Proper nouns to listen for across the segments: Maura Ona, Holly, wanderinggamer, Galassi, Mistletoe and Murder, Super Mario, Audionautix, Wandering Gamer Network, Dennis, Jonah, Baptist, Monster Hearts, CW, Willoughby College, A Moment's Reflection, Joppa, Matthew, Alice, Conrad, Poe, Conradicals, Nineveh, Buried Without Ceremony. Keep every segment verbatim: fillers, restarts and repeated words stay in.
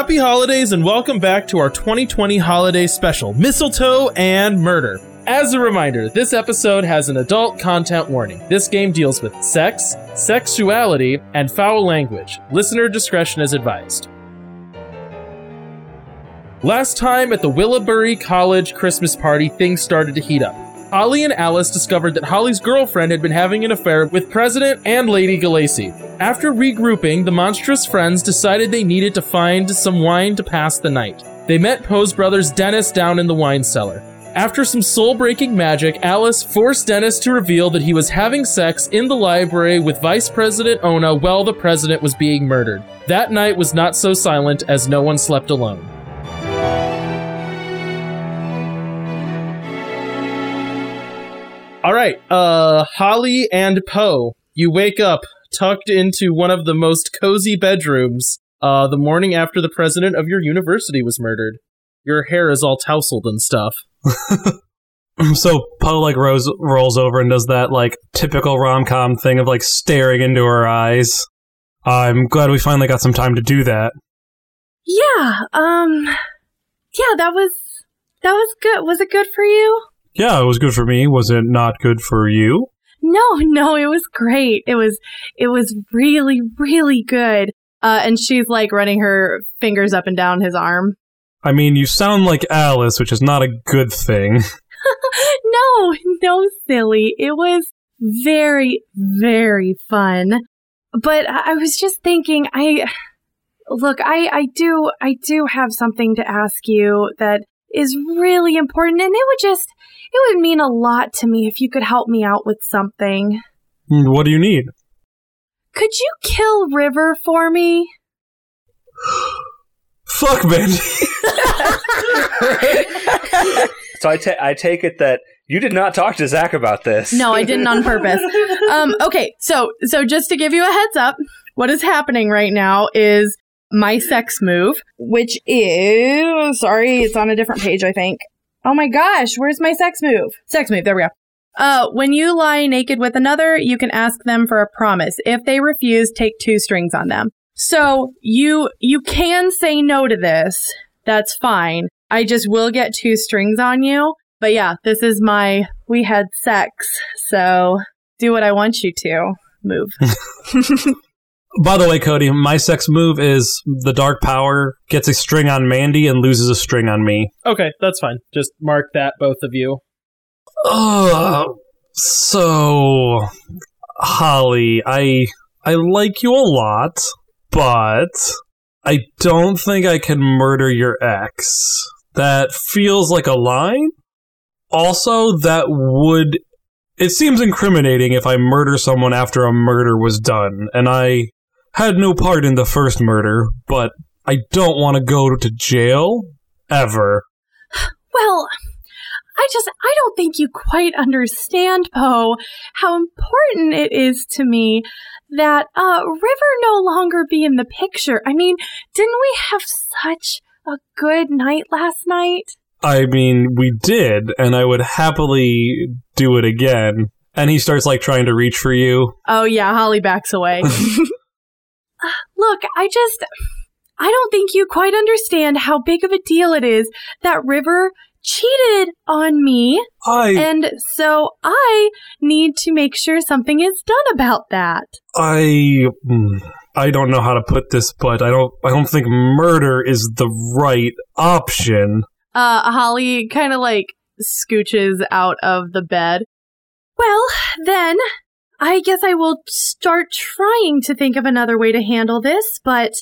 Happy holidays and welcome back to our twenty twenty holiday special, Mistletoe and Murder. As a reminder, this episode has an adult content warning. This game deals with sex, sexuality, and foul language. Listener discretion is advised. Last time at the Willoughby College Christmas party, things started to heat up. Holly and Alice discovered that Holly's girlfriend had been having an affair with President and Lady Galassi. After regrouping, the monstrous friends decided they needed to find some wine to pass the night. They met Poe's brothers Dennis down in the wine cellar. After some soul-breaking magic, Alice forced Dennis to reveal that he was having sex in the library with Vice President Ona while the president was being murdered. That night was not so silent, as no one slept alone. All right, uh, Holly and Poe, you wake up tucked into one of the most cozy bedrooms uh, the morning after the president of your university was murdered. Your hair is all tousled and stuff. So Poe, like, rose, rolls over and does that, like, typical rom-com thing of, like, staring into her eyes. Uh, I'm glad we finally got some time to do that. Yeah, um, yeah, that was, that was good. Was it good for you? Yeah, it was good for me. Was it not good for you? No, no, it was great. It was, it was really, really good. Uh, and she's like running her fingers up and down his arm. I mean, you sound like Alice, which is not a good thing. No, no, silly. It was very, very fun. But I was just thinking, I, look, I, I do, I do have something to ask you that is really important, and it would just, it would mean a lot to me if you could help me out with something. What do you need? Could you kill River for me? Fuck, man. So I, ta- I take it that you did not talk to Zach about this. No, I didn't on purpose. Um, okay, so so just to give you a heads up, what is happening right now is my sex move, which is... Sorry, it's on a different page, I think. Oh my gosh, where's my sex move? Sex move, there we go. Uh, when you lie naked with another, you can ask them for a promise. If they refuse, take two strings on them. So you you can say no to this. That's fine. I just will get two strings on you. But yeah, this is my we had sex, so do what I want you to move. By the way, Cody, my sex move is the dark power gets a string on Mandy and loses a string on me. Okay, that's fine. Just mark that, both of you. Uh, so, Holly, I I like you a lot, but I don't think I can murder your ex. That feels like a line. Also, that would... It seems incriminating if I murder someone after a murder was done, and I had no part in the first murder, but I don't want to go to jail ever. Well, I just, I don't think you quite understand, Poe, how important it is to me that uh, River no longer be in the picture. I mean, didn't we have such a good night last night? I mean, we did, and I would happily do it again. And he starts, like, trying to reach for you. Oh, yeah, Holly backs away. uh, look, I just... I don't think you quite understand how big of a deal it is that River cheated on me. I... And so I need to make sure something is done about that. I... I don't know how to put this, but I don't, I don't think murder is the right option. Uh, Holly kind of, like, scooches out of the bed. Well, then, I guess I will start trying to think of another way to handle this, but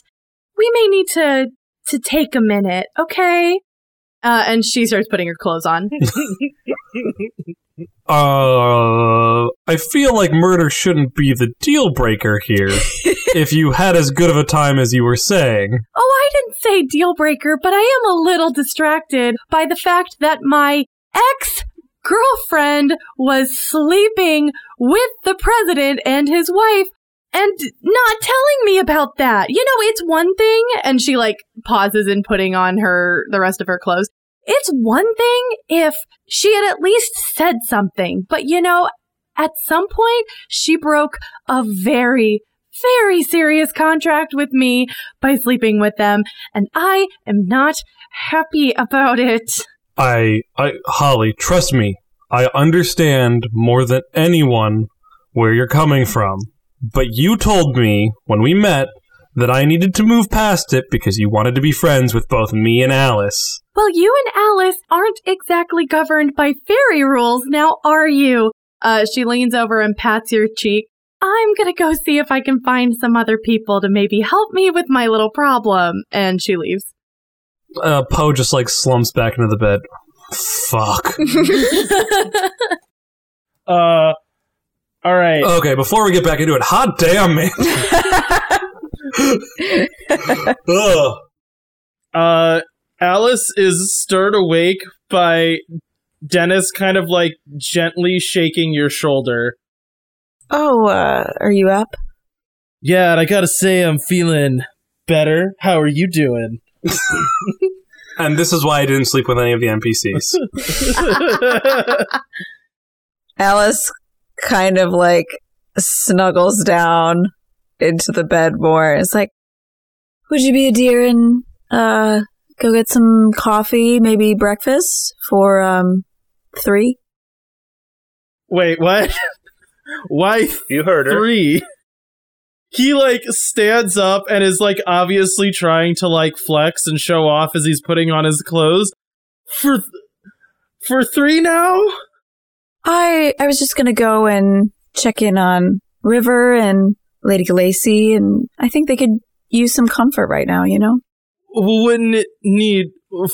we may need to, to take a minute, okay? Uh, and she starts putting her clothes on. uh, I feel like murder shouldn't be the deal breaker here. If you had as good of a time as you were saying. Oh, I didn't say deal breaker, but I am a little distracted by the fact that my ex-girlfriend was sleeping with the president and his wife and not telling me about that. You know, it's one thing, and she, like, pauses in putting on her the rest of her clothes. It's one thing if she had at least said something, but, you know, at some point, she broke a very very serious contract with me by sleeping with them, and I am not happy about it. I, I, Holly, trust me, I understand more than anyone where you're coming from, but you told me when we met that I needed to move past it because you wanted to be friends with both me and Alice. Well, you and Alice aren't exactly governed by fairy rules now, are you? Uh, she leans over and pats your cheek. I'm gonna go see if I can find some other people to maybe help me with my little problem. And she leaves. Uh, Poe just, like, slumps back into the bed. Fuck. uh, alright. Okay, before we get back into it, hot damn, man. uh, Alice is stirred awake by Dennis kind of like gently shaking your shoulder. Oh, uh, are you up? Yeah, and I gotta say I'm feeling better. How are you doing? And this is why I didn't sleep with any of the N P Cs. Alice kind of like snuggles down into the bed more. It's like, would you be a dear and uh, go get some coffee, maybe breakfast for um three? Wait, what? Why? You heard her. Three. He like stands up and is like obviously trying to like flex and show off as he's putting on his clothes. For th- for three now? I I was just gonna go and check in on River and Lady Lacey, and I think they could use some comfort right now, you know? Wouldn't it need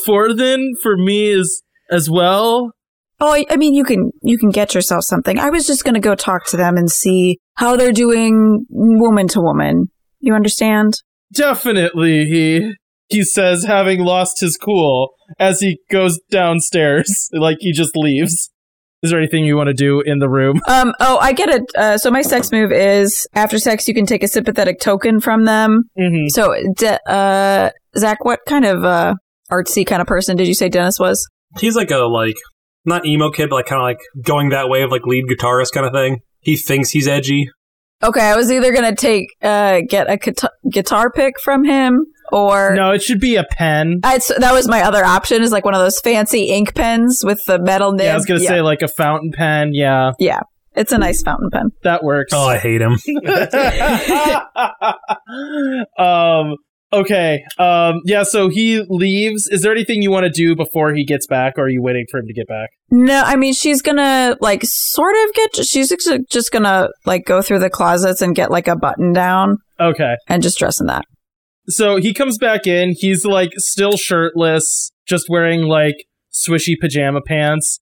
four then for me as, as well? Oh, I, I mean, you can you can get yourself something. I was just going to go talk to them and see how they're doing woman to woman. You understand? Definitely, he he says, having lost his cool as he goes downstairs. Like, he just leaves. Is there anything you want to do in the room? Um. Oh, I get it. Uh, so my sex move is, after sex, you can take a sympathetic token from them. Mm-hmm. So, de- uh, Zach, what kind of uh, artsy kind of person did you say Dennis was? He's like a, like, not emo kid, but like kind of like going that way of like lead guitarist kind of thing. He thinks he's edgy. Okay, I was either going to take, uh, get a guitar, guitar pick from him, or... No, it should be a pen. I, that was my other option, is like one of those fancy ink pens with the metal nib. Yeah, I was going to yeah. say like a fountain pen, yeah. Yeah, it's a nice fountain pen. That works. Oh, I hate him. um, okay, um, yeah, so he leaves. Is there anything you want to do before he gets back, or are you waiting for him to get back? No, I mean, she's going to like sort of get... She's just going to like go through the closets and get like a button down. Okay. And just dress in that. So he comes back in, he's like still shirtless, just wearing like swishy pajama pants.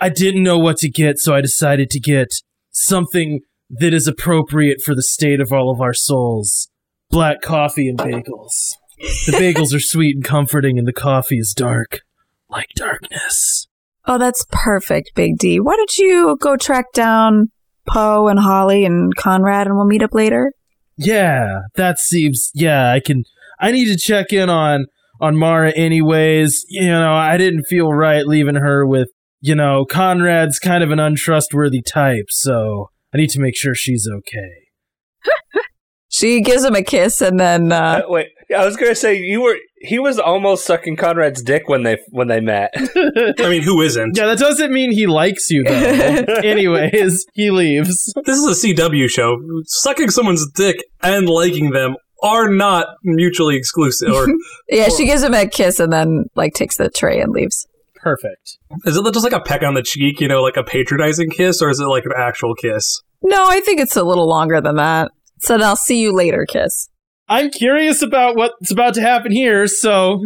I didn't know what to get, so I decided to get something that is appropriate for the state of all of our souls. Black coffee and bagels. The bagels are sweet and comforting, and the coffee is dark, like darkness. Oh, that's perfect, Big D. Why don't you go track down Poe and Holly and Conrad, and we'll meet up later? Yeah, that seems, yeah, I can, I need to check in on, on Maura anyways. You know, I didn't feel right leaving her with, you know, Conrad's kind of an untrustworthy type, so I need to make sure she's okay. She gives him a kiss and then, uh... uh wait, I was gonna say, you were, he was almost sucking Conrad's dick when they, when they met. I mean, who isn't? Yeah, that doesn't mean he likes you, though. Anyways, he leaves. This is a C W show. Sucking someone's dick and liking them are not mutually exclusive. Or, yeah, or... she gives him a kiss and then, like, takes the tray and leaves. Perfect. Is it just like a peck on the cheek, you know, like a patronizing kiss, or is it like an actual kiss? No, I think it's a little longer than that. So I'll see you later, kiss. I'm curious about what's about to happen here, so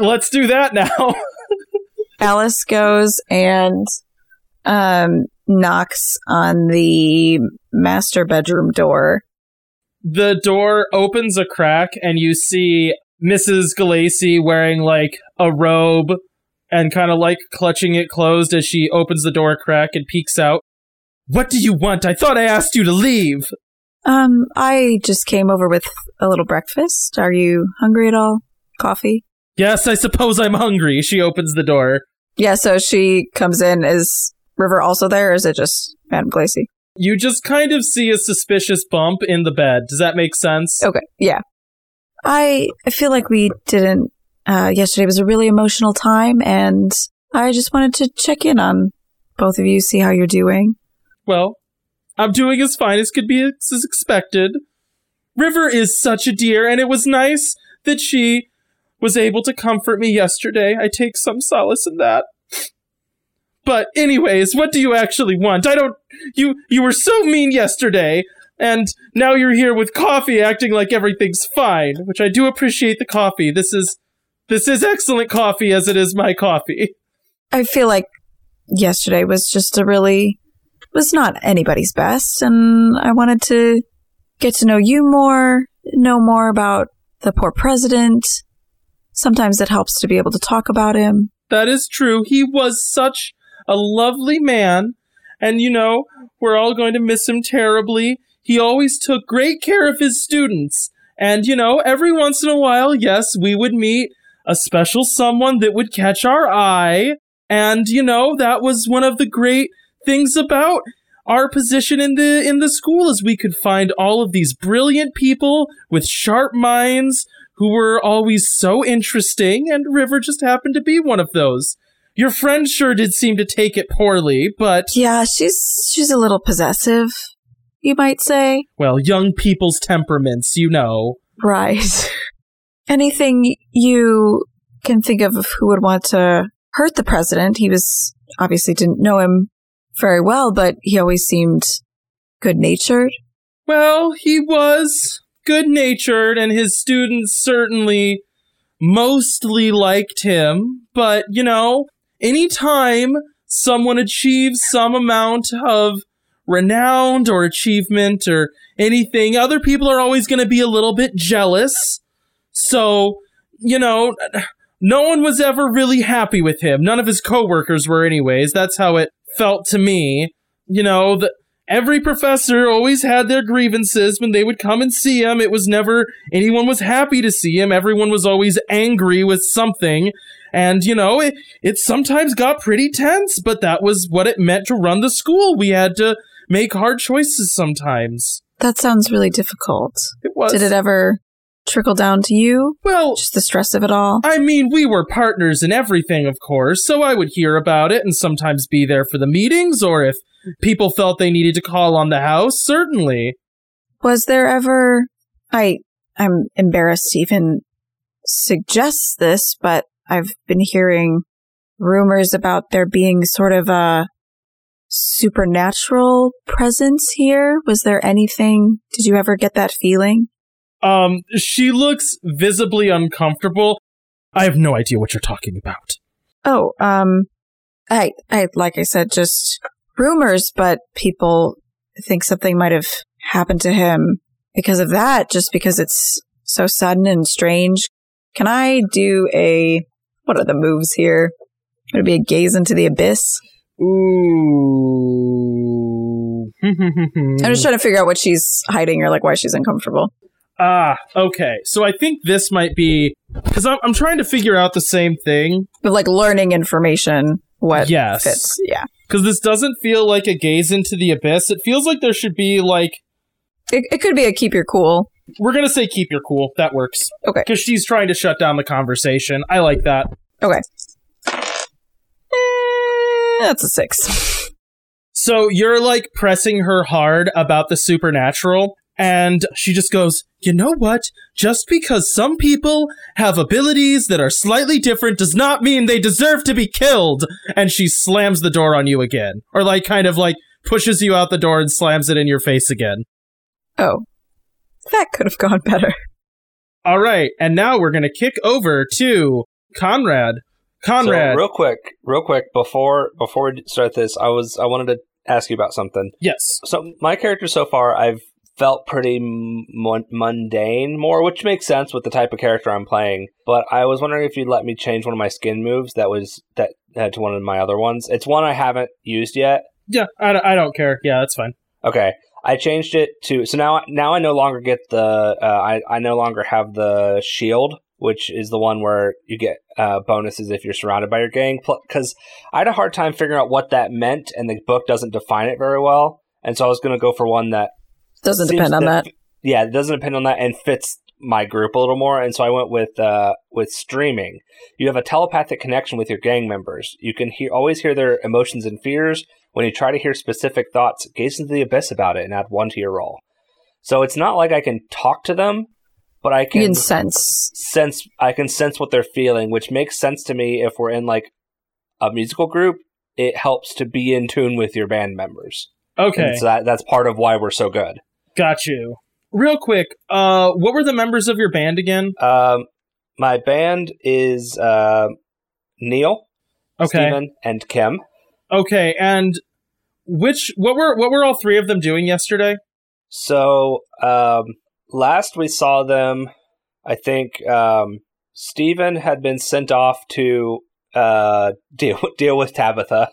let's do that now. Alice goes and um, knocks on the master bedroom door. The door opens a crack, and you see Missus Galacy wearing, like, a robe and kind of, like, clutching it closed as she opens the door crack and peeks out. What do you want? I thought I asked you to leave. Um, I just came over with a little breakfast. Are you hungry at all? Coffee? Yes, I suppose I'm hungry. She opens the door. Yeah, so she comes in. Is River also there, or is it just Madame Glacy? You just kind of see a suspicious bump in the bed. Does that make sense? Okay, yeah. I feel like we didn't... Uh, yesterday was a really emotional time, and I just wanted to check in on both of you, see how you're doing. Well, I'm doing as fine as could be as expected. River is such a dear, and it was nice that she was able to comfort me yesterday. I take some solace in that. But anyways, what do you actually want? I don't... You, you were so mean yesterday, and now you're here with coffee acting like everything's fine, which I do appreciate the coffee. This is... This is excellent coffee as it is my coffee. I feel like yesterday was just a really... was not anybody's best, and I wanted to get to know you more, know more about the poor president. Sometimes it helps to be able to talk about him. That is true. He was such a lovely man, and you know, we're all going to miss him terribly. He always took great care of his students, and you know, every once in a while, yes, we would meet a special someone that would catch our eye, and you know, that was one of the great things about our position in the in the school, is we could find all of these brilliant people with sharp minds who were always so interesting, and River just happened to be one of those. Your friend sure did seem to take it poorly, but... Yeah, she's she's a little possessive, you might say. Well, young people's temperaments, you know. Right. Anything you can think of of who would want to hurt the president? He was obviously didn't know him very well, but he always seemed good-natured. Well, he was good-natured, and his students certainly mostly liked him. But, you know, anytime someone achieves some amount of renown or achievement or anything, other people are always going to be a little bit jealous. So, you know, no one was ever really happy with him. None of his coworkers were anyways. That's how it felt to me. You know, the, every professor always had their grievances when they would come and see him. It was never anyone was happy to see him. Everyone was always angry with something. And, you know, it, it sometimes got pretty tense, but that was what it meant to run the school. We had to make hard choices sometimes. That sounds really difficult. It was. Did it ever trickle down to you? Well, just the stress of it all. I mean, we were partners in everything, of course, so I would hear about it and sometimes be there for the meetings, or if people felt they needed to call on the house, certainly. Was there ever... I, I'm embarrassed to even suggest this, but I've been hearing rumors about there being sort of a supernatural presence here. Was there anything... Did you ever get that feeling? Um, she looks visibly uncomfortable. I have no idea what you're talking about. Oh, um, I, I, like I said, just rumors, but people think something might have happened to him because of that, just because it's so sudden and strange. Can I do a, what are the moves here? Would it be a gaze into the abyss? Ooh. I'm just trying to figure out what she's hiding or like why she's uncomfortable. Ah, okay. So I think this might be... Because I'm, I'm trying to figure out the same thing. But like learning information, what yes. fits. Yeah. Because this doesn't feel like a gaze into the abyss. It feels like there should be like... It, it could be a keep your cool. We're going to say keep your cool. That works. Okay. Because she's trying to shut down the conversation. I like that. Okay. Eh, that's a six. So you're like pressing her hard about the supernatural... And she just goes, you know what? Just because some people have abilities that are slightly different does not mean they deserve to be killed. And she slams the door on you again. Or like kind of like pushes you out the door and slams it in your face again. Oh, that could have gone better. All right. And now we're going to kick over to Conrad. Conrad. So real quick, real quick, before before we start this, I was I wanted to ask you about something. Yes. So my character so far, I've felt pretty m- mundane more, which makes sense with the type of character I'm playing. But I was wondering if you'd let me change one of my skin moves that was that uh, to one of my other ones. It's one I haven't used yet. Yeah, I, d- I don't care. Yeah, that's fine. Okay. I changed it to... So now, now I no longer get the... Uh, I, I no longer have the shield, which is the one where you get uh, bonuses if you're surrounded by your gang. Because I had a hard time figuring out what that meant, and the book doesn't define it very well. And so I was going to go for one that doesn't depend on that, that. Yeah, it doesn't depend on that and fits my group a little more. And so I went with uh, with streaming. You have a telepathic connection with your gang members. You can hear, always hear their emotions and fears. When you try to hear specific thoughts, gaze into the abyss about it and add one to your roll. So it's not like I can talk to them, but I can, can sense. sense I can sense what they're feeling, which makes sense to me if we're in like a musical group. It helps to be in tune with your band members. Okay. And so that, that's part of why we're so good. Got you. Real quick, uh, what were the members of your band again? Um, my band is uh, Neil, okay, Steven, and Kim. Okay, and which what were what were all three of them doing yesterday? So um, last we saw them, I think um, Steven had been sent off to uh, deal deal with Tabitha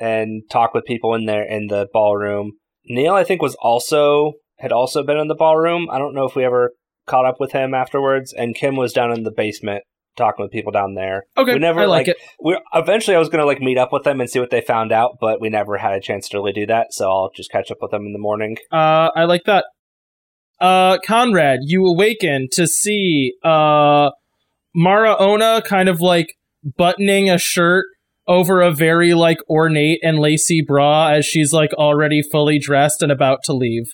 and talk with people in there in the ballroom. Neil, I think, was also had also been in the ballroom. I don't know if we ever caught up with him afterwards. And Kim was down in the basement talking with people down there. Okay, we never, I like, like it. We eventually, I was gonna like meet up with them and see what they found out, but we never had a chance to really do that. So I'll just catch up with them in the morning. Uh, I like that. Uh, Conrad, you awaken to see uh, Maura Ona kind of like buttoning a shirt over a very like ornate and lacy bra as she's like already fully dressed and about to leave.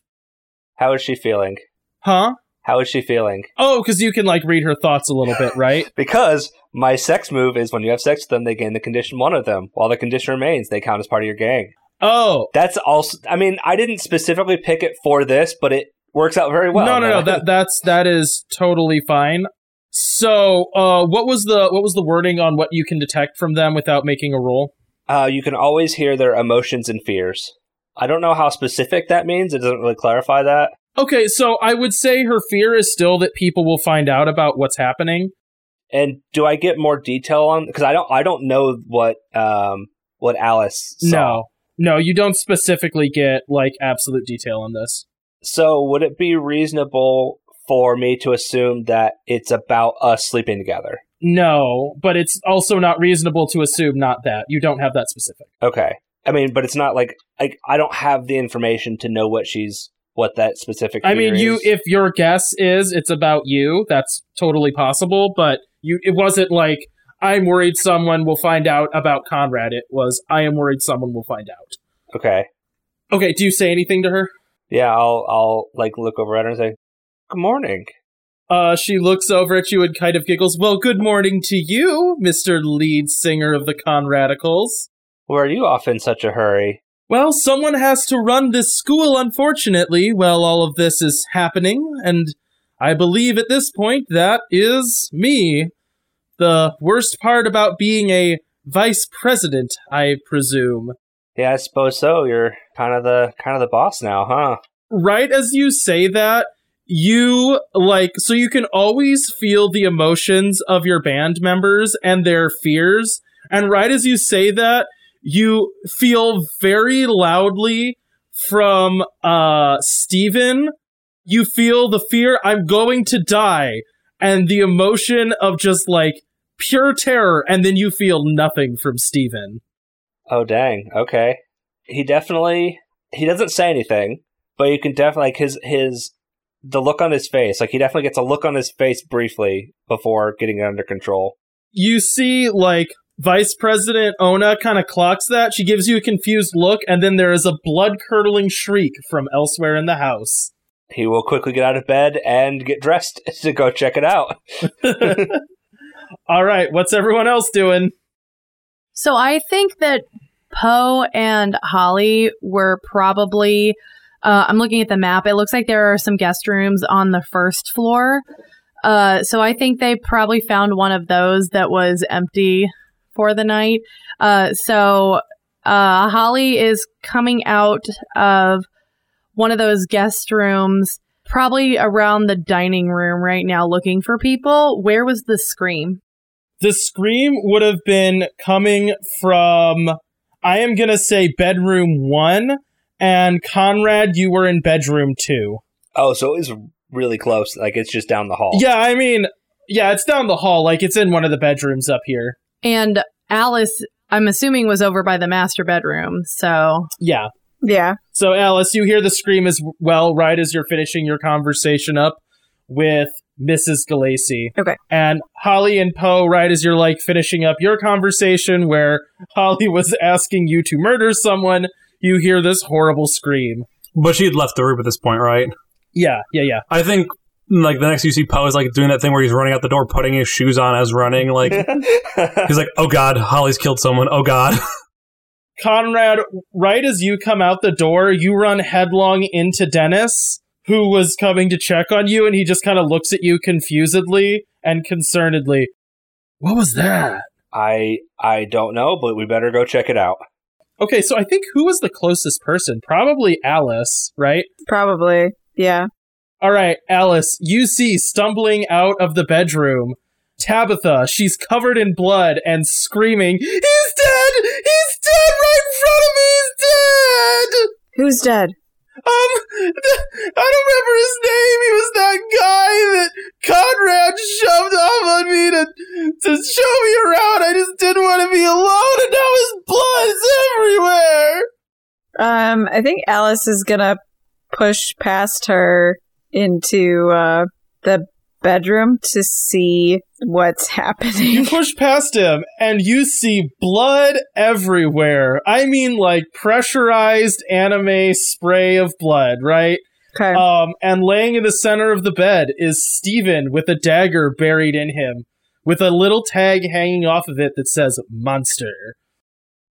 How is she feeling? Huh? How is she feeling? Oh, because you can like read her thoughts a little bit, right? Because my sex move is when you have sex with them, they gain the condition one of them. While the condition remains, they count as part of your gang. Oh. That's also, I mean, I didn't specifically pick it for this, but it works out very well. No, no, no. that, that's, that is totally fine. So uh, what was the what was the wording on what you can detect from them without making a roll? Uh, you can always hear their emotions and fears. I don't know how specific that means. It doesn't really clarify that. Okay, so I would say her fear is still that people will find out about what's happening. And do I get more detail on? Because I don't, I don't know what um, what Alice saw. No, no, you don't specifically get like absolute detail on this. So would it be reasonable for me to assume that it's about us sleeping together? No, but it's also not reasonable to assume not that. You don't have that specific. Okay, I mean, but it's not like I, I don't have the information to know what she's. What that specific I mean, you is. If your guess is it's about you, that's totally possible, but you it wasn't like, I'm worried someone will find out about Conrad. It was, I am worried someone will find out. Okay. Okay, do you say anything to her? Yeah, I'll, I'll like, look over at her and say, good morning. Uh, she looks over at you and kind of giggles, well, good morning to you, Mister Lead Singer of the Conradicals. Where are you off in such a hurry? Well, someone has to run this school, unfortunately, while all of this is happening, and I believe at this point that is me. The worst part about being a vice president, I presume. Yeah, I suppose so. You're kind of the kind of the boss now, huh? Right as you say that, you, like, so you can always feel the emotions of your band members and their fears, and right as you say that, you feel very loudly from uh, Steven. You feel the fear, I'm going to die, and the emotion of just, like, pure terror, and then you feel nothing from Steven. Oh, dang. Okay. He definitely, he doesn't say anything, but you can definitely, like, his, his, the look on his face, like, he definitely gets a look on his face briefly before getting it under control. You see, like, Vice President Ona kind of clocks that. She gives you a confused look, and then there is a blood-curdling shriek from elsewhere in the house. He will quickly get out of bed and get dressed to go check it out. All right, what's everyone else doing? So I think that Poe and Holly were probably... Uh, I'm looking at the map. It looks like there are some guest rooms on the first floor. Uh, so I think they probably found one of those that was empty for the night. Uh, so uh, Holly is coming out of one of those guest rooms, probably around the dining room right now, looking for people. Where was the scream? The scream would have been coming from, I am going to say, bedroom one, and Conrad, you were in bedroom two. Oh, so it was really close. Like, it's just down the hall. Yeah, I mean, yeah, it's down the hall. Like, it's in one of the bedrooms up here. And Alice, I'm assuming, was over by the master bedroom, so... Yeah. Yeah. So, Alice, you hear the scream as well, right as you're finishing your conversation up with Missus Galacy. Okay. And Holly and Poe, right as you're, like, finishing up your conversation where Holly was asking you to murder someone, you hear this horrible scream. But she had left the room at this point, right? Yeah, yeah, yeah. I think, like, the next you see Poe is, like, doing that thing where he's running out the door, putting his shoes on as running. Like, he's like, oh, God, Holly's killed someone. Oh, God. Conrad, right as you come out the door, you run headlong into Dennis, who was coming to check on you, and he just kind of looks at you confusedly and concernedly. What was that? I I don't know, but we better go check it out. Okay, so I think who was the closest person? Probably Alice, right? Probably, yeah. All right, Alice, you see stumbling out of the bedroom Tabitha. She's covered in blood and screaming, he's dead! He's dead right in front of me! He's dead! Who's dead? Um, th- I don't remember his name. He was that guy that Conrad shoved off on me to, to show me around. I just didn't want to be alone, and now his blood is everywhere! Um, I think Alice is gonna push past her into uh, the bedroom to see what's happening. You push past him and you see blood everywhere. I mean, like, pressurized anime spray of blood, right? Okay. Um, and laying in the center of the bed is Steven with a dagger buried in him, with a little tag hanging off of it that says monster.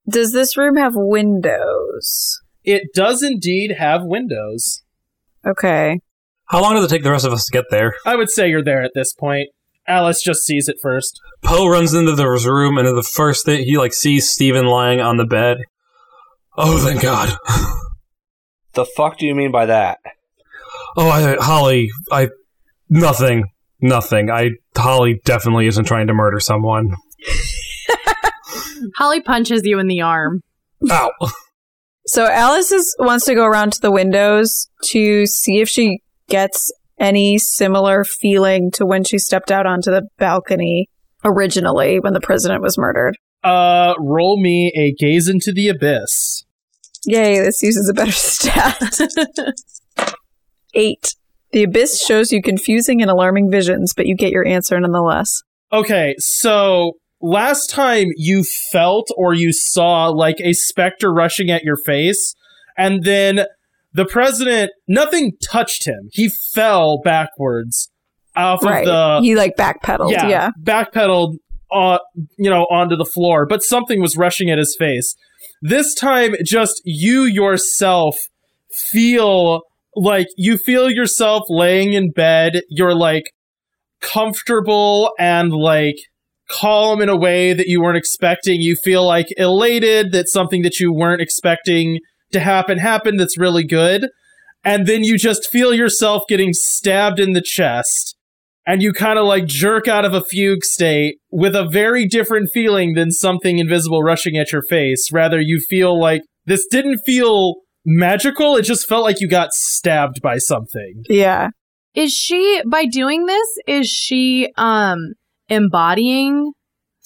Does this room have windows? It does indeed have windows. Okay. How long does it take the rest of us to get there? I would say you're there at this point. Alice just sees it first. Poe runs into the room, and the first thing he like sees Steven lying on the bed. Oh, thank God. The fuck do you mean by that? Oh, I, Holly, I... Nothing. Nothing. I... Holly definitely isn't trying to murder someone. Holly punches you in the arm. Ow. So Alice is, wants to go around to the windows to see if she gets any similar feeling to when she stepped out onto the balcony originally when the president was murdered. Uh, roll me a gaze into the abyss. Yay, this uses a better stat. Eight. The abyss shows you confusing and alarming visions, but you get your answer nonetheless. Okay, so last time you felt or you saw like a specter rushing at your face, and then the president, nothing touched him. He fell backwards off right. of the... He, like, backpedaled, yeah. yeah. Backpedaled, uh, you know, onto the floor. But something was rushing at his face. This time, just you yourself feel, like, you feel yourself laying in bed. You're, like, comfortable and, like, calm in a way that you weren't expecting. You feel, like, elated that something that you weren't expecting to happen happen that's really good, and then you just feel yourself getting stabbed in the chest, and you kind of like jerk out of a fugue state with a very different feeling than something invisible rushing at your face. Rather, you feel like this didn't feel magical, it just felt like you got stabbed by something. Yeah. Is she, by doing this, is she um embodying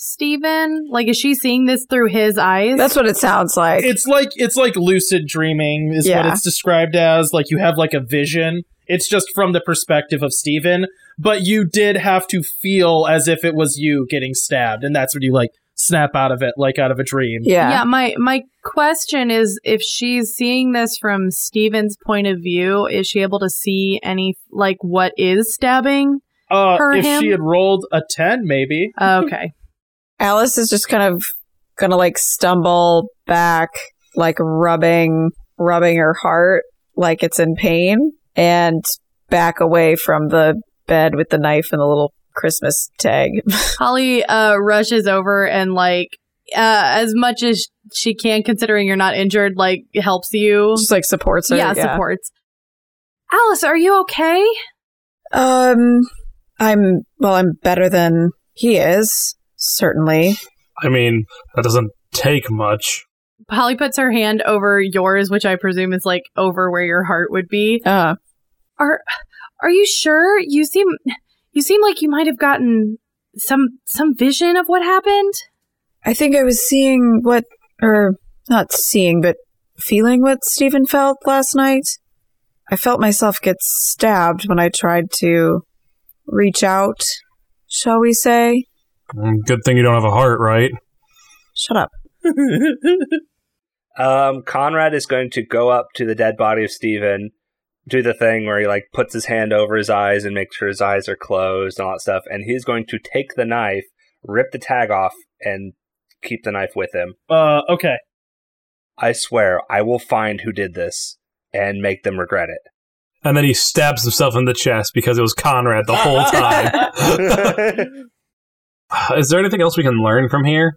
Steven? Like, is she seeing this through his eyes? That's what it sounds like. It's like it's like lucid dreaming is yeah. what it's described as. Like, you have like a vision. It's just from the perspective of Steven, but you did have to feel as if it was you getting stabbed, and that's when you like snap out of it, like out of a dream. Yeah. Yeah, my my question is, if she's seeing this from Steven's point of view, is she able to see any like what is stabbing uh, her? If him? She had rolled a ten, maybe. Uh, okay. Alice is just kind of gonna like stumble back, like rubbing, rubbing her heart like it's in pain, and back away from the bed with the knife and the little Christmas tag. Holly uh, rushes over and like, uh, as much as she can, considering you're not injured, like helps you. Just like supports her. Yeah, yeah. supports. Alice, are you okay? Um, I'm, well, I'm better than he is. Certainly. I mean, that doesn't take much. Holly puts her hand over yours, which I presume is like over where your heart would be. Uh. Are Are you sure? You seem you seem like you might have gotten some some vision of what happened. I think I was seeing what, or not seeing, but feeling what Stephen felt last night. I felt myself get stabbed when I tried to reach out, shall we say. Good thing you don't have a heart, right? Shut up. um, Conrad is going to go up to the dead body of Stephen, do the thing where he like puts his hand over his eyes and makes sure his eyes are closed and all that stuff, and he's going to take the knife, rip the tag off, and keep the knife with him. Uh, okay. I swear, I will find who did this and make them regret it. And then he stabs himself in the chest because it was Conrad the whole time. Is there anything else we can learn from here?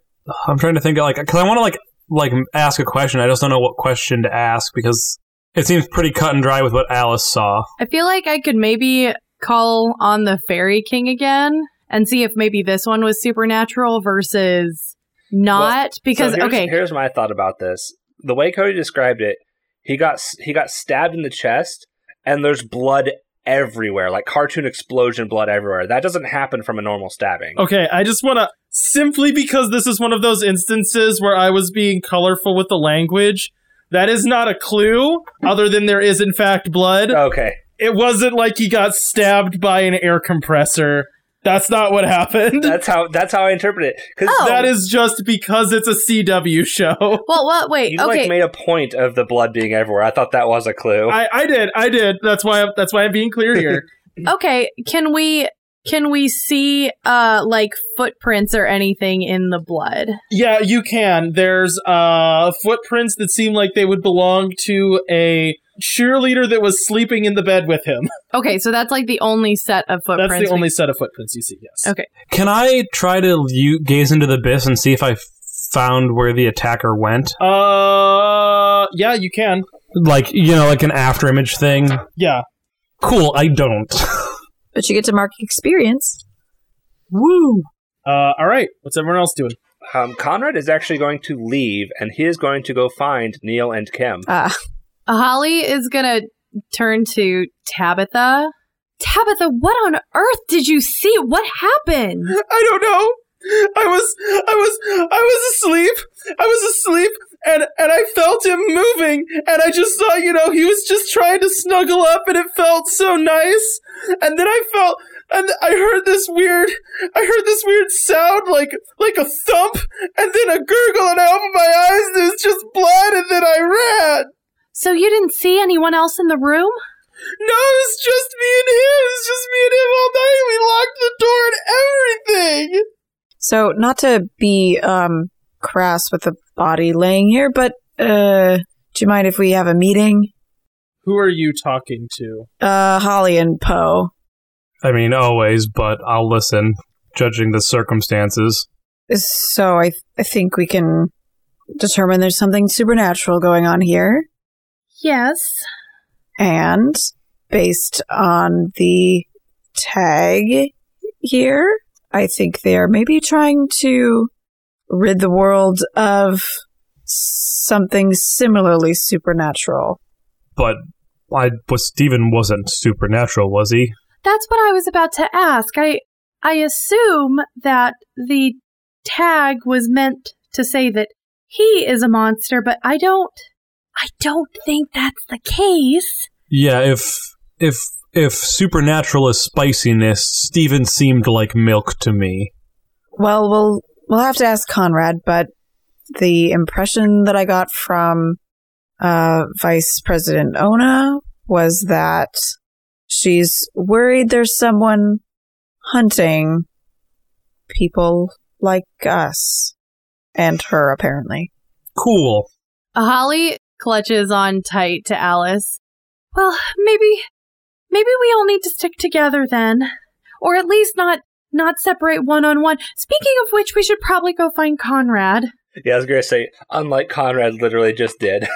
I'm trying to think of, like, because I want to, like, like ask a question. I just don't know what question to ask because it seems pretty cut and dry with what Alice saw. I feel like I could maybe call on the Fairy King again and see if maybe this one was supernatural versus not. Well, because, so here's, okay. Here's my thought about this. The way Cody described it, he got he got stabbed in the chest, and there's blood everywhere, like cartoon explosion blood everywhere. That doesn't happen from a normal stabbing. Okay, I just want to, simply because this is one of those instances where I was being colorful with the language, that is not a clue, other than there is, in fact, blood. Okay. It wasn't like he got stabbed by an air compressor. That's not what happened. That's how that's how I interpret it. Because oh. that is just because it's a C W show. Well, well wait. You okay. like made a point of the blood being everywhere. I thought that was a clue. I, I did. I did. That's why. I'm, that's why I'm being clear here. Okay. Can we can we see uh like footprints or anything in the blood? Yeah, you can. There's uh footprints that seem like they would belong to a cheerleader that was sleeping in the bed with him. Okay, so that's like the only set of footprints. That's the we... only set of footprints you see, yes. Okay. Can I try to u- gaze into the abyss and see if I found where the attacker went? Uh, yeah, you can. Like, you know, like an after image thing? Yeah. Cool, I don't. But you get to mark experience. Woo! Uh, alright, what's everyone else doing? Um, Conrad is actually going to leave, and he is going to go find Neil and Kim. Ah. Uh. Holly is going to turn to Tabitha. Tabitha, what on earth did you see? What happened? I don't know. I was, I was, I was asleep. I was asleep and, and I felt him moving and I just saw, you know, he was just trying to snuggle up and it felt so nice. And then I felt, and I heard this weird, I heard this weird sound like, like a thump and then a gurgle and I opened my eyes and it was just blood and then I ran. So you didn't see anyone else in the room? No, it was just me and him. It was just me and him all night. We locked the door and everything. So not to be um, crass with the body laying here, but uh, do you mind if we have a meeting? Who are you talking to? Uh, Holly and Poe. I mean, always, but I'll listen, judging the circumstances. So I, th- I think we can determine there's something supernatural going on here. Yes. And based on the tag here, I think they are maybe trying to rid the world of something similarly supernatural. But, I, but Stephen wasn't supernatural, was he? That's what I was about to ask. I I assume that the tag was meant to say that he is a monster, but I don't... I don't think that's the case. Yeah, if if if supernatural is spiciness, Stephen seemed like milk to me. Well, we'll we'll have to ask Conrad, but the impression that I got from uh, Vice President Ona was that she's worried there's someone hunting people like us and her, apparently. Cool. Holly clutches on tight to Alice. Well, maybe, maybe we all need to stick together then, or at least not not separate one on one. Speaking of which, we should probably go find Conrad. Yeah, I was gonna say, unlike Conrad, literally just did.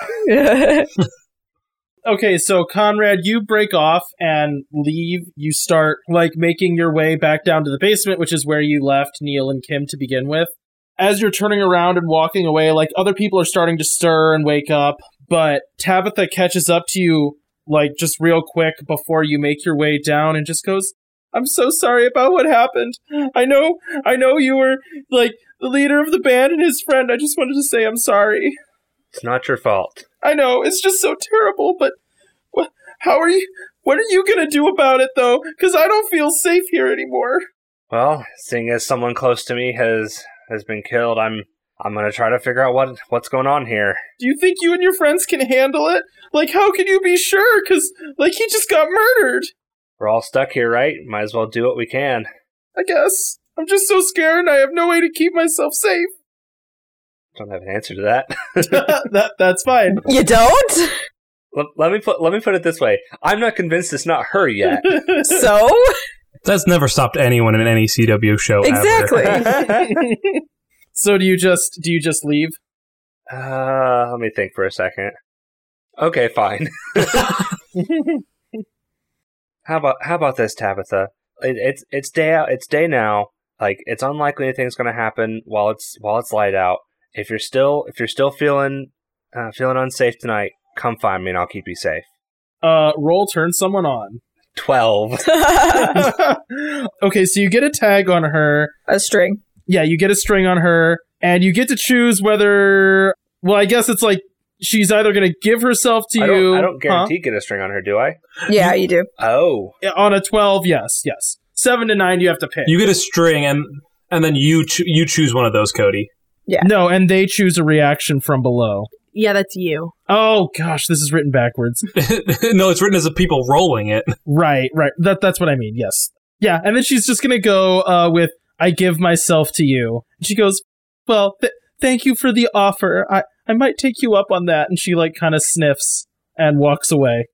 Okay, so Conrad, you break off and leave. You start like making your way back down to the basement, which is where you left Neil and Kim to begin with. As you're turning around and walking away, like, other people are starting to stir and wake up, but Tabitha catches up to you, like, just real quick before you make your way down and just goes, I'm so sorry about what happened. I know, I know you were, like, the leader of the band and his friend. I just wanted to say I'm sorry. It's not your fault. I know, it's just so terrible, but wh- how are you, what are you going to do about it, though? Because I don't feel safe here anymore. Well, seeing as someone close to me has has been killed, I'm I'm going to try to figure out what what's going on here. Do you think you and your friends can handle it? Like, how can you be sure? Because, like, he just got murdered. We're all stuck here, right? Might as well do what we can. I guess. I'm just so scared, I have no way to keep myself safe. Don't have an answer to that. that that's fine. You don't? Let, let me put let me put it this way. I'm not convinced it's not her yet. So? That's never stopped anyone in any C W show exactly. ever. Exactly. So do you just do you just leave? Uh, let me think for a second. Okay, fine. How about how about this, Tabitha? It, it's it's day out. It's day now. Like, it's unlikely anything's going to happen while it's while it's light out. If you're still if you're still feeling uh, feeling unsafe tonight, come find me and I'll keep you safe. Uh, roll turn someone on. twelve. Okay, so you get a tag on her. A string. Yeah, you get a string on her, and you get to choose whether... Well, I guess it's like she's either going to give herself to I you... Don't, I don't guarantee huh? get a string on her, do I? Yeah, you do. Oh. On a twelve, yes, yes. seven to nine, you have to pick. You get a string, and and then you cho- you choose one of those, Cody. Yeah. No, and they choose a reaction from below. Yeah, that's you. Oh, gosh, this is written backwards. No, it's written as a people rolling it. Right, right. That That's what I mean, yes. Yeah, and then she's just going to go uh, with, I give myself to you. And she goes, well, th- thank you for the offer. I, I might take you up on that. And she, like, kind of sniffs and walks away.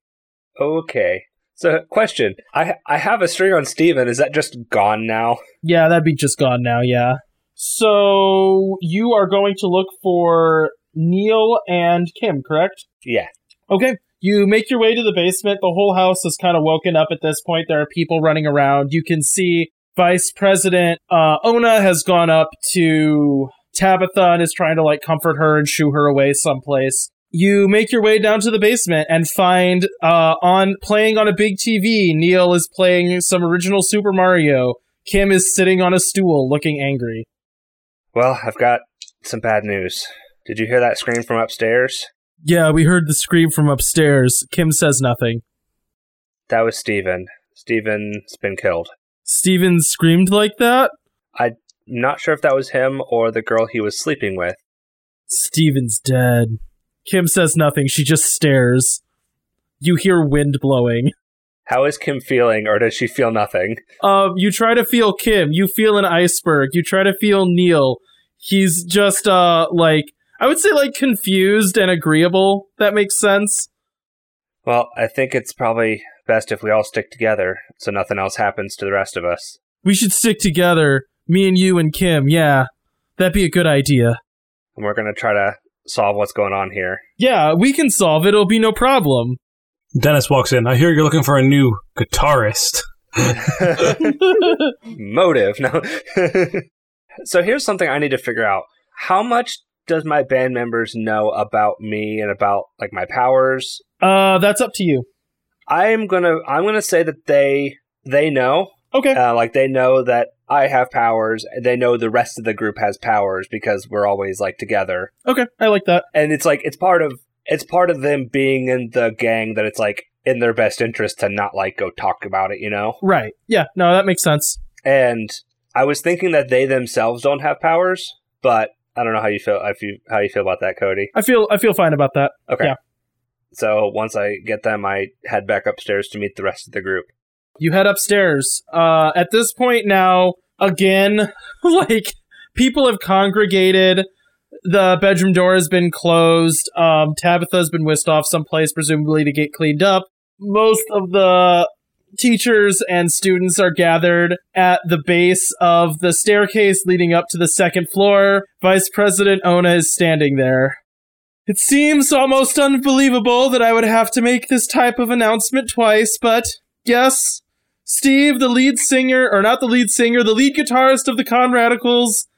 Okay. So, question. I I have a string on Steven. Is that just gone now? Yeah, that'd be just gone now, yeah. So, you are going to look for... Neil and Kim, correct? Yeah. Okay. You make your way to the basement. The whole house is kind of woken up at this point. There are people running around. You can see Vice President uh, Ona has gone up to Tabitha and is trying to, like, comfort her and shoo her away someplace. You make your way down to the basement and find uh, on playing on a big T V, Neil is playing some original Super Mario. Kim is sitting on a stool looking angry. Well, I've got some bad news. Did you hear that scream from upstairs? Yeah, we heard the scream from upstairs. Kim says nothing. That was Steven. Steven's been killed. Steven screamed like that? I'm not sure if that was him or the girl he was sleeping with. Steven's dead. Kim says nothing. She just stares. You hear wind blowing. How is Kim feeling, or does she feel nothing? Um, you try to feel Kim. You feel an iceberg. You try to feel Neil. He's just, uh, like... I would say, like, confused and agreeable. That makes sense. Well, I think it's probably best if we all stick together, so nothing else happens to the rest of us. We should stick together, me and you and Kim, yeah. That'd be a good idea. And we're going to try to solve what's going on here. Yeah, we can solve it. It'll be no problem. Dennis walks in. I hear you're looking for a new guitarist. Motive. No. So here's something I need to figure out. How much... does my band members know about me and about, like, my powers? Uh, that's up to you. I'm gonna I'm gonna say that they they know. Okay. Uh, like, they know that I have powers. They know the rest of the group has powers because we're always, like, together. Okay, I like that. And it's like it's part of it's part of them being in the gang that it's like in their best interest to not, like, go talk about it. You know? Right. Yeah. No, that makes sense. And I was thinking that they themselves don't have powers, but. I don't know how you feel if you how you feel about that, Cody. I feel I feel fine about that. Okay. Yeah. So once I get them, I head back upstairs to meet the rest of the group. You head upstairs. Uh, at this point now, again, like, people have congregated. The bedroom door has been closed. Um, Tabitha's been whisked off someplace, presumably to get cleaned up. Most of the teachers and students are gathered at the base of the staircase leading up to the second floor. Vice President Ona is standing there. It seems almost unbelievable that I would have to make this type of announcement twice, but yes, Steve, the lead singer, or not the lead singer, the lead guitarist of the Conradicals,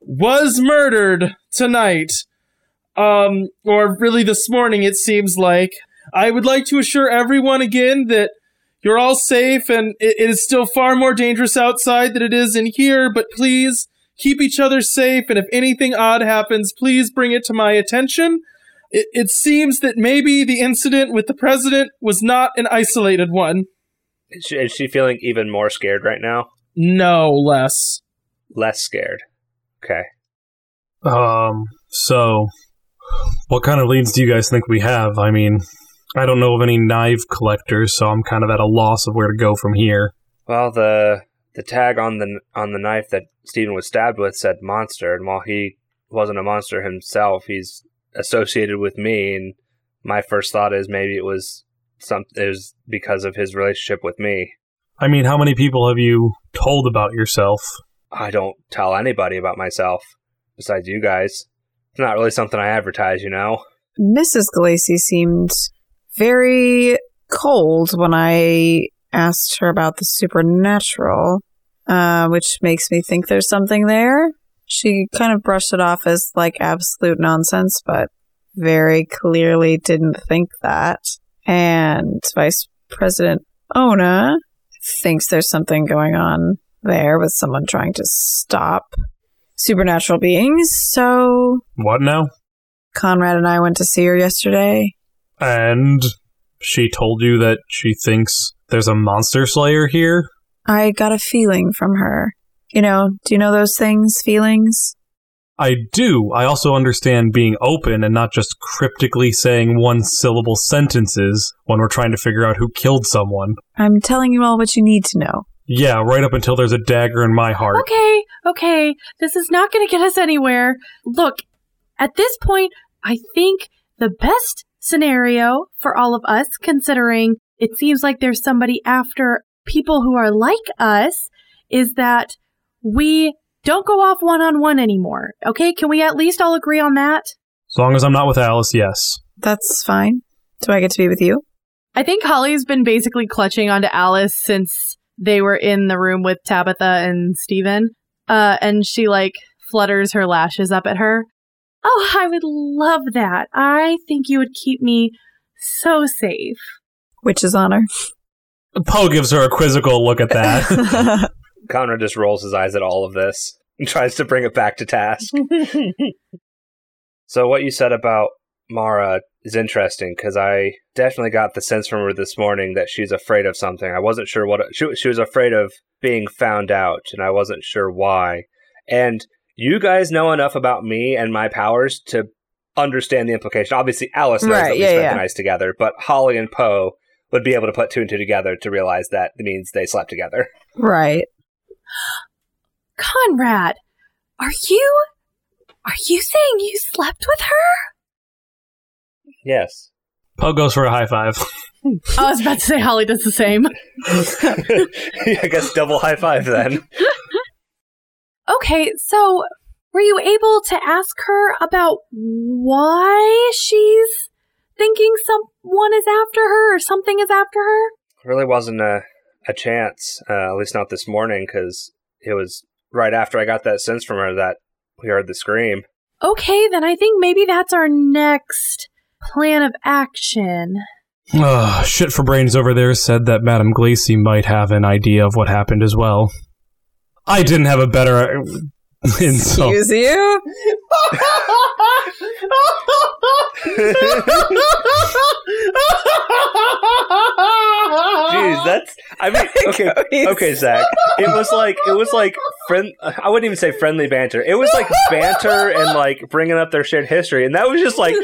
was murdered tonight. Um, or really this morning, it seems like. I would like to assure everyone again that you're all safe, and it is still far more dangerous outside than it is in here, but please keep each other safe, and if anything odd happens, please bring it to my attention. It, it seems that maybe the incident with the president was not an isolated one. Is she, is she feeling even more scared right now? No, less. Less scared. Okay. Um, so, what kind of leads do you guys think we have? I mean, I don't know of any knife collectors, so I'm kind of at a loss of where to go from here. Well, the the tag on the on the knife that Stephen was stabbed with said monster, and while he wasn't a monster himself, he's associated with me, and my first thought is maybe it was some it was because of his relationship with me. I mean, how many people have you told about yourself? I don't tell anybody about myself, besides you guys. It's not really something I advertise, you know? Missus Galacy seemed very cold when I asked her about the supernatural, uh, which makes me think there's something there. She kind of brushed it off as, like, absolute nonsense, but very clearly didn't think that. And Vice President Ona thinks there's something going on there with someone trying to stop supernatural beings, so... What now? Conrad and I went to see her yesterday. And she told you that she thinks there's a monster slayer here? I got a feeling from her. You know, do you know those things, feelings? I do. I also understand being open and not just cryptically saying one-syllable sentences when we're trying to figure out who killed someone. I'm telling you all what you need to know. Yeah, right up until there's a dagger in my heart. Okay, okay. This is not going to get us anywhere. Look, at this point, I think the best scenario for all of us, considering it seems like there's somebody after people who are like us, is that we don't go off one-on-one anymore. Okay, can we at least all agree on that? As long as I'm not with Alice, yes. That's fine. Do I get to be with you? I think Holly's been basically clutching onto Alice since... they were in the room with Tabitha and Steven, uh, and she, like, flutters her lashes up at her. Oh, I would love that. I think you would keep me so safe. Witch's honor. Poe gives her a quizzical look at that. Conrad just rolls his eyes at all of this and tries to bring it back to task. So what you said about Maura is interesting, because I definitely got the sense from her this morning that she's afraid of something. I wasn't sure what... She, she was afraid of being found out, and I wasn't sure why. And you guys know enough about me and my powers to understand the implication. Obviously, Alice knows right, that we yeah, spent yeah. the night together, but Holly and Poe would be able to put two and two together to realize that it means they slept together. Right. Conrad, are you... Are you saying you slept with her? Yes. Poe goes for a high five. I was about to say Holly does the same. Yeah, I guess double high five then. Okay, so were you able to ask her about why she's thinking someone is after her or something is after her? Really wasn't a, a chance, uh, at least not this morning, because it was right after I got that sense from her that we heard the scream. Okay, then I think maybe that's our next... plan of action. Uh, shit for brains over there said that Madame Glacy might have an idea of what happened as well. I didn't have a better insult. Excuse you? Jeez, that's... I mean, okay, okay, Zach. It was like, it was like, friend. I wouldn't even say friendly banter. It was like banter and like bringing up their shared history, and that was just like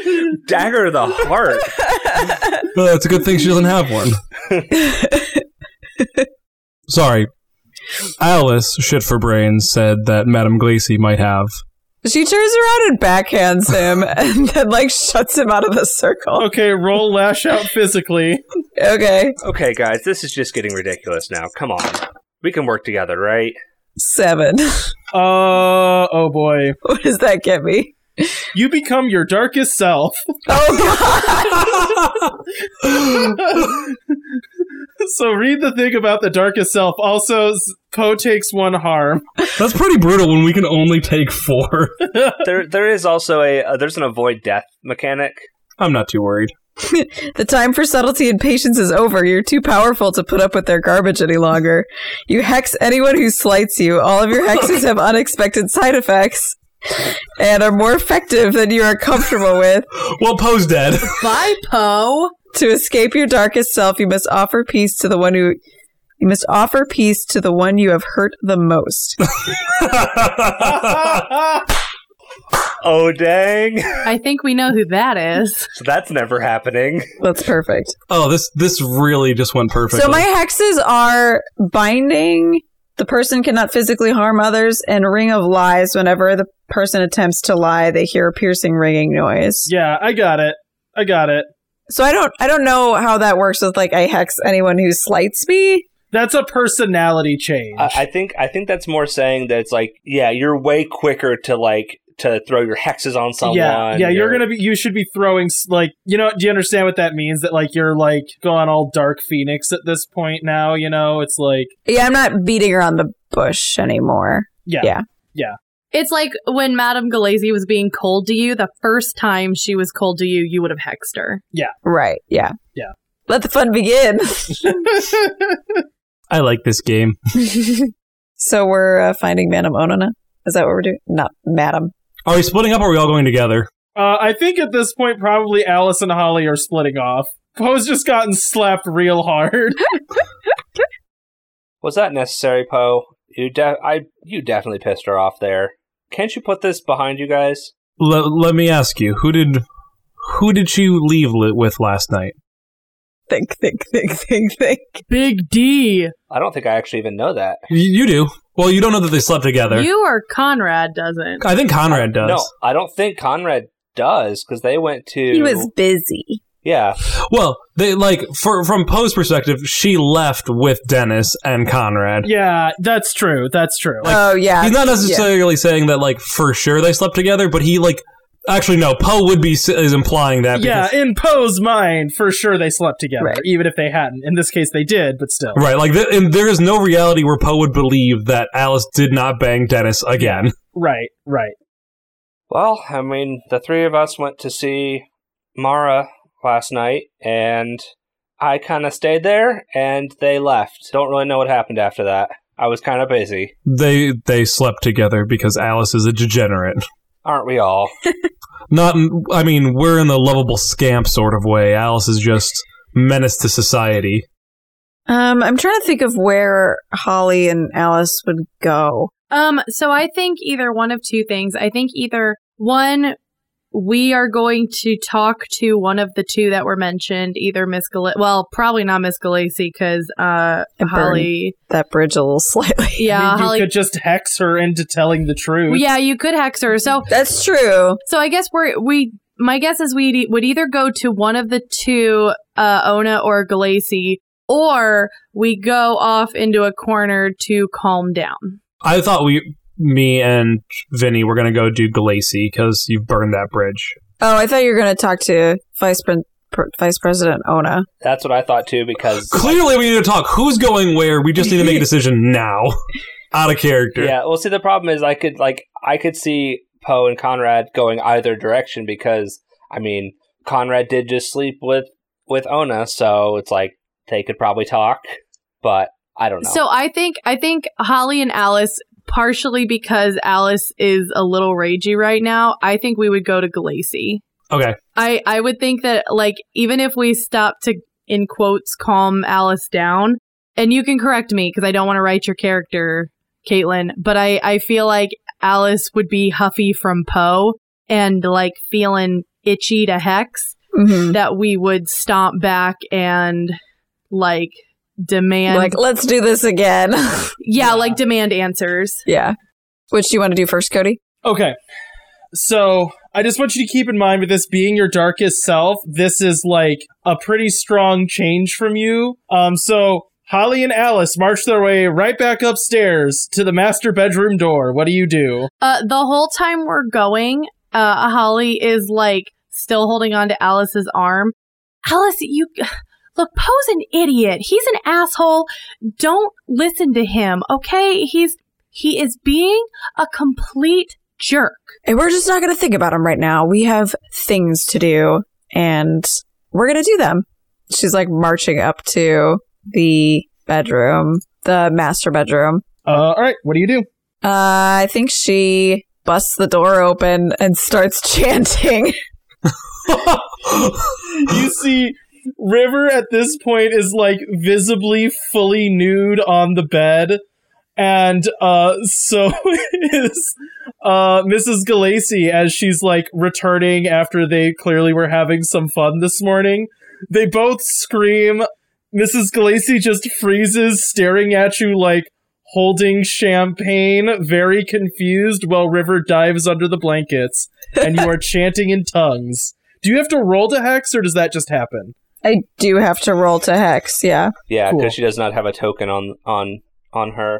dagger to the heart. Well, it's a good thing she doesn't have one. Sorry. Alice, shit for brains, said that Madame Glacy might have... She turns around and backhands him and then, like, shuts him out of the circle. Okay, roll lash out physically. Okay. Okay, guys, this is just getting ridiculous now. Come on. We can work together, right? Seven. Uh, oh, boy. What does that get me? You become your darkest self. Oh, God! So read the thing about the darkest self. Also, Poe takes one harm. That's pretty brutal when we can only take four. There, there is also a, uh, there's an avoid death mechanic. I'm not too worried. The time for subtlety and patience is over. You're too powerful to put up with their garbage any longer. You hex anyone who slights you. All of your hexes have unexpected side effects. and are more effective than you are comfortable with. Well, Poe's dead. Bye, Poe. To escape your darkest self, you must offer peace to the one who... You must offer peace to the one you have hurt the most. Oh, dang. I think we know who that is. So that's never happening. That's perfect. Oh, this this really just went perfect. So my hexes are binding, the person cannot physically harm others, and ring of lies. Whenever the person attempts to lie, they hear a piercing ringing noise. Yeah, I got it. I got it. So I don't I don't know how that works with, like, I hex anyone who slights me. That's a personality change. Uh, I think I think that's more saying that it's like, yeah, you're way quicker to like to throw your hexes on someone. Yeah, yeah, you're, you're gonna be. You should be throwing, like, you know. Do you understand what that means? That, like, you're like going all Dark Phoenix at this point now. You know, it's like, yeah, I'm not beating around the bush anymore. Yeah, yeah, yeah. It's like when Madame Galazi was being cold to you. The first time she was cold to you, you would have hexed her. Yeah. Right. Yeah. Yeah. Let the fun begin. I like this game. So we're uh, finding Madame Ona? Is that what we're doing? Not Madame. Are we splitting up or are we all going together? Uh, I think at this point, probably Alice and Holly are splitting off. Poe's just gotten slapped real hard. Was that necessary, Poe? You, de- I, you definitely pissed her off there. Can't you put this behind you guys? L- let me ask you, who did who did she leave li- with last night? Think, think, think, think, think. Big D. I don't think I actually even know that. Y- you do. Well, you don't know that they slept together. You or Conrad doesn't. I think Conrad does. No, I don't think Conrad does, because they went to... He was busy. Yeah. Well, they like for, from Poe's perspective, she left with Dennis and Conrad. Yeah, that's true. That's true. Like, oh, yeah. He's not necessarily yeah. saying that, like, for sure they slept together, but he, like... Actually, no, Poe would be is implying that. Yeah, in Poe's mind, for sure they slept together, right. Even if they hadn't. In this case, they did, but still. Right, like, th- and there is no reality where Poe would believe that Alice did not bang Dennis again. Right, right. Well, I mean, the three of us went to see Maura last night, and I kind of stayed there, and they left. Don't really know what happened after that. I was kind of busy. They They slept together because Alice is a degenerate. Aren't we all? Not, I mean, we're in the lovable scamp sort of way. Alice is just menace to society. Um, I'm trying to think of where Holly and Alice would go. Um, so I think either one of two things. I think either one, we are going to talk to one of the two that were mentioned, either Miss Galazi. Well, probably not Miss Galazi, because uh, Holly... that bridge a little slightly. Yeah, I mean, Holly... You could just hex her into telling the truth. Yeah, you could hex her. So that's true. So I guess we're... we. My guess is we would either go to one of the two, uh, Ona or Galazi, or we go off into a corner to calm down. I thought we... Me and Vinny, we're going to go do Galazi because you've burned that bridge. Oh, I thought you were going to talk to Vice Pre- Pre- Vice President Ona. That's what I thought, too, because... Clearly, like, we need to talk. Who's going where? We just need to make a decision now. Out of character. Yeah, well, see, the problem is I could, like, I could see Poe and Conrad going either direction because, I mean, Conrad did just sleep with, with Ona, so it's like they could probably talk, but I don't know. So I think I think Holly and Alice... Partially because Alice is a little ragey right now, I think we would go to Galazi. Okay. I, I would think that, like, even if we stop to, in quotes, calm Alice down, and you can correct me because I don't want to write your character, Caitlin, but I, I feel like Alice would be huffy from Poe and, like, feeling itchy to hex, mm-hmm. that we would stomp back and, like... demand, like, let's do this again. yeah, yeah like demand answers. Yeah. Which do you want to do first, Cody? Okay, so I just want you to keep in mind with this being your darkest self, this is like a pretty strong change from you. Um so Holly and Alice march their way right back upstairs to the master bedroom door. What do you do? Uh the whole time we're going, uh Holly is, like, still holding on to Alice's arm. Alice, you look, Poe's an idiot. He's an asshole. Don't listen to him, okay? He's he is being a complete jerk. And we're just not going to think about him right now. We have things to do, and we're going to do them. She's, like, marching up to the bedroom, the master bedroom. Uh, all right, what do you do? Uh, I think she... busts the door open and starts chanting. You see, River at this point is like visibly fully nude on the bed. And uh, so is uh, Missus Galassi, as she's like returning after they clearly were having some fun this morning. They both scream. Missus Galassi just freezes, staring at you like holding champagne, very confused, while River dives under the blankets. And you are chanting in tongues. Do you have to roll to hex, or does that just happen? I do have to roll to hex, yeah. Yeah, because cool. She does not have a token on on on her.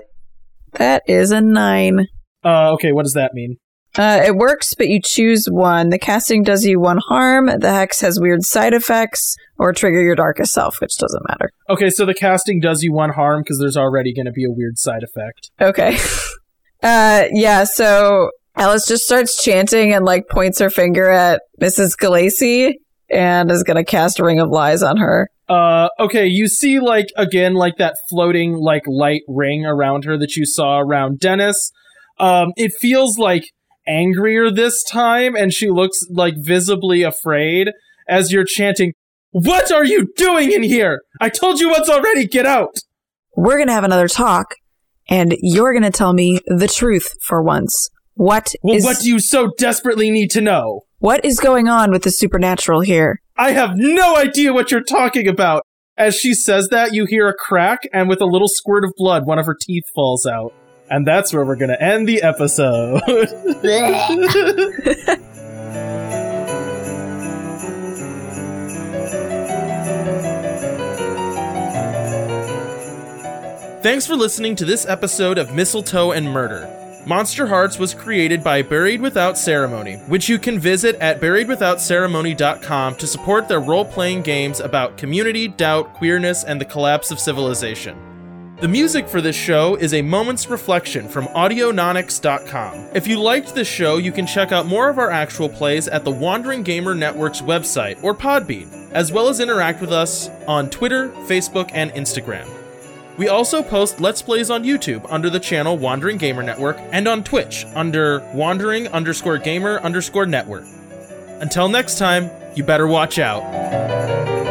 That is a nine. Uh, okay, what does that mean? Uh, it works, but you choose one. The casting does you one harm, the hex has weird side effects, or trigger your darkest self, which doesn't matter. Okay, so the casting does you one harm, because there's already going to be a weird side effect. Okay. uh, yeah, so Alice just starts chanting and, like, points her finger at Missus Galassi and is going to cast Ring of Lies on her. Uh, okay, you see, like, again, like, that floating, like, light ring around her that you saw around Dennis. Um, it feels, like, angrier this time, and she looks, like, visibly afraid as you're chanting, "What are you doing in here? I told you once already, get out!" We're gonna have another talk, and you're gonna tell me the truth for once. What well, is- What do you so desperately need to know? What is going on with the supernatural here? I have no idea what you're talking about. As she says that, you hear a crack, and with a little squirt of blood, one of her teeth falls out. And that's where we're going to end the episode. Thanks for listening to this episode of Mistletoe and Murder. Monster Hearts was created by Buried Without Ceremony, which you can visit at buried without ceremony dot com to support their role-playing games about community, doubt, queerness, and the collapse of civilization. The music for this show is A Moment's Reflection from audionautix dot com. If you liked this show, you can check out more of our actual plays at the Wandering Gamer Network's website or Podbean, as well as interact with us on Twitter, Facebook, and Instagram. We also post Let's Plays on YouTube under the channel Wandering Gamer Network and on Twitch under Wandering underscore Gamer underscore Network. Until next time, you better watch out.